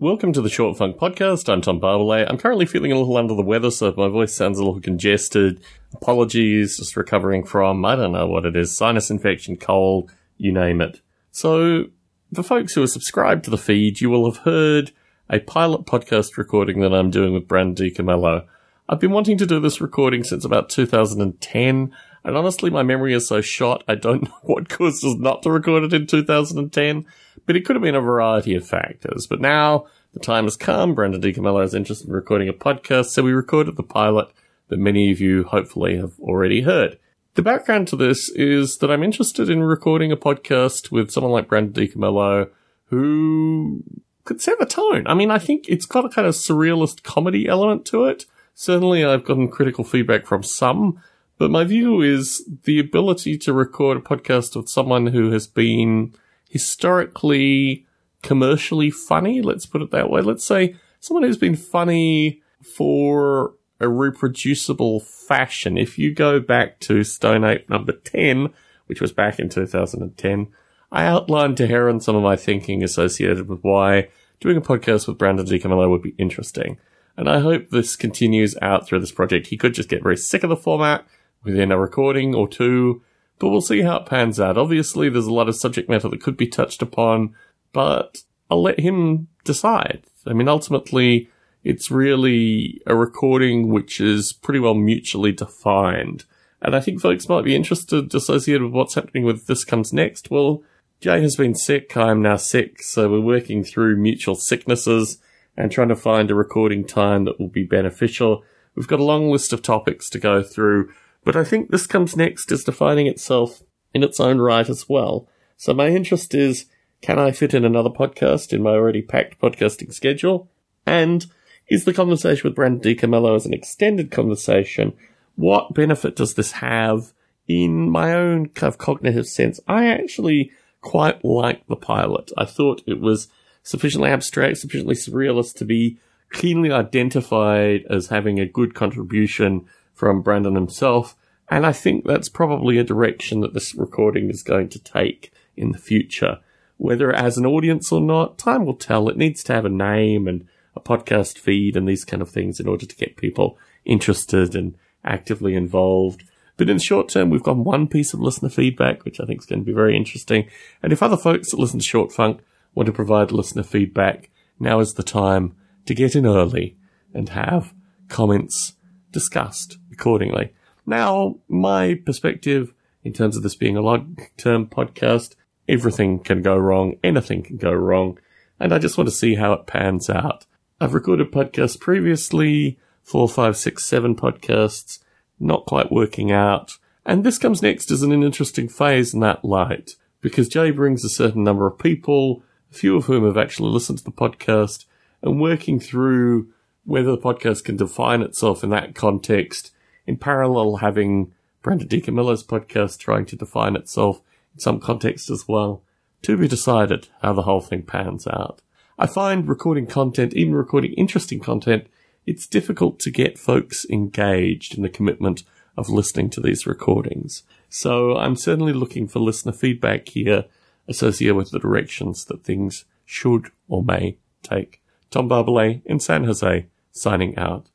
Welcome to the Short Funk Podcast. I'm Tom Barbalay. I'm currently feeling a little under the weather, so if my voice sounds a little congested, apologies, just recovering from, I don't know what it is, sinus infection, cold, you name it. So, for folks who are subscribed to the feed, you will have heard a pilot podcast recording that I'm doing with Brandi DiCamello. I've been wanting to do this recording since about 2010, and honestly, my memory is so shot, I don't know what caused us not to record it in 2010. But it could have been a variety of factors. But now the time has come. Brandon DiCamillo is interested in recording a podcast, so we recorded the pilot that many of you hopefully have already heard. The background to this is that I'm interested in recording a podcast with someone like Brandon DiCamillo who could set the tone. I mean, I think it's got a kind of surrealist comedy element to it. Certainly I've gotten critical feedback from some, but my view is the ability to record a podcast with someone who has been historically, commercially funny, let's put it that way. Let's say someone who's been funny for a reproducible fashion. If you go back to Stone Ape number 10, which was back in 2010, I outlined to Heron some of my thinking associated with why doing a podcast with Brandon DiCamillo would be interesting. And I hope this continues out through this project. He could just get very sick of the format within a recording or two, but we'll see how it pans out. Obviously, there's a lot of subject matter that could be touched upon, but I'll let him decide. I mean, ultimately, it's really a recording which is pretty well mutually defined. And I think folks might be interested associated with what's happening with This Comes Next. Well, Jay has been sick. I'm now sick. So we're working through mutual sicknesses and trying to find a recording time that will be beneficial. We've got a long list of topics to go through, but I think This Comes Next is defining itself in its own right as well. So my interest is, can I fit in another podcast in my already packed podcasting schedule? And is the conversation with Brandon DiCamello as an extended conversation? What benefit does this have in my own kind of cognitive sense? I actually quite liked the pilot. I thought it was sufficiently abstract, sufficiently surrealist to be cleanly identified as having a good contribution from Brandon himself, and I think that's probably a direction that this recording is going to take in the future. Whether as an audience or not, time will tell. It needs to have a name and a podcast feed and these kind of things in order to get people interested and actively involved. But in the short term, we've got one piece of listener feedback, which I think is going to be very interesting. And if other folks that listen to Short Funk want to provide listener feedback, now is the time to get in early and have comments discussed accordingly. Now, my perspective in terms of this being a long-term podcast, everything can go wrong, anything can go wrong, and I just want to see how it pans out. I've recorded podcasts previously, 4, 5, 6, 7 podcasts, not quite working out, and This Comes Next is in an interesting phase in that light, because Jay brings a certain number of people, a few of whom have actually listened to the podcast, and working through whether the podcast can define itself in that context, in parallel having Brandon DiCamillo's podcast trying to define itself in some context as well, to be decided how the whole thing pans out. I find recording content, even recording interesting content, it's difficult to get folks engaged in the commitment of listening to these recordings. So I'm certainly looking for listener feedback here associated with the directions that things should or may take. Tom Barbalay in San Jose, signing out.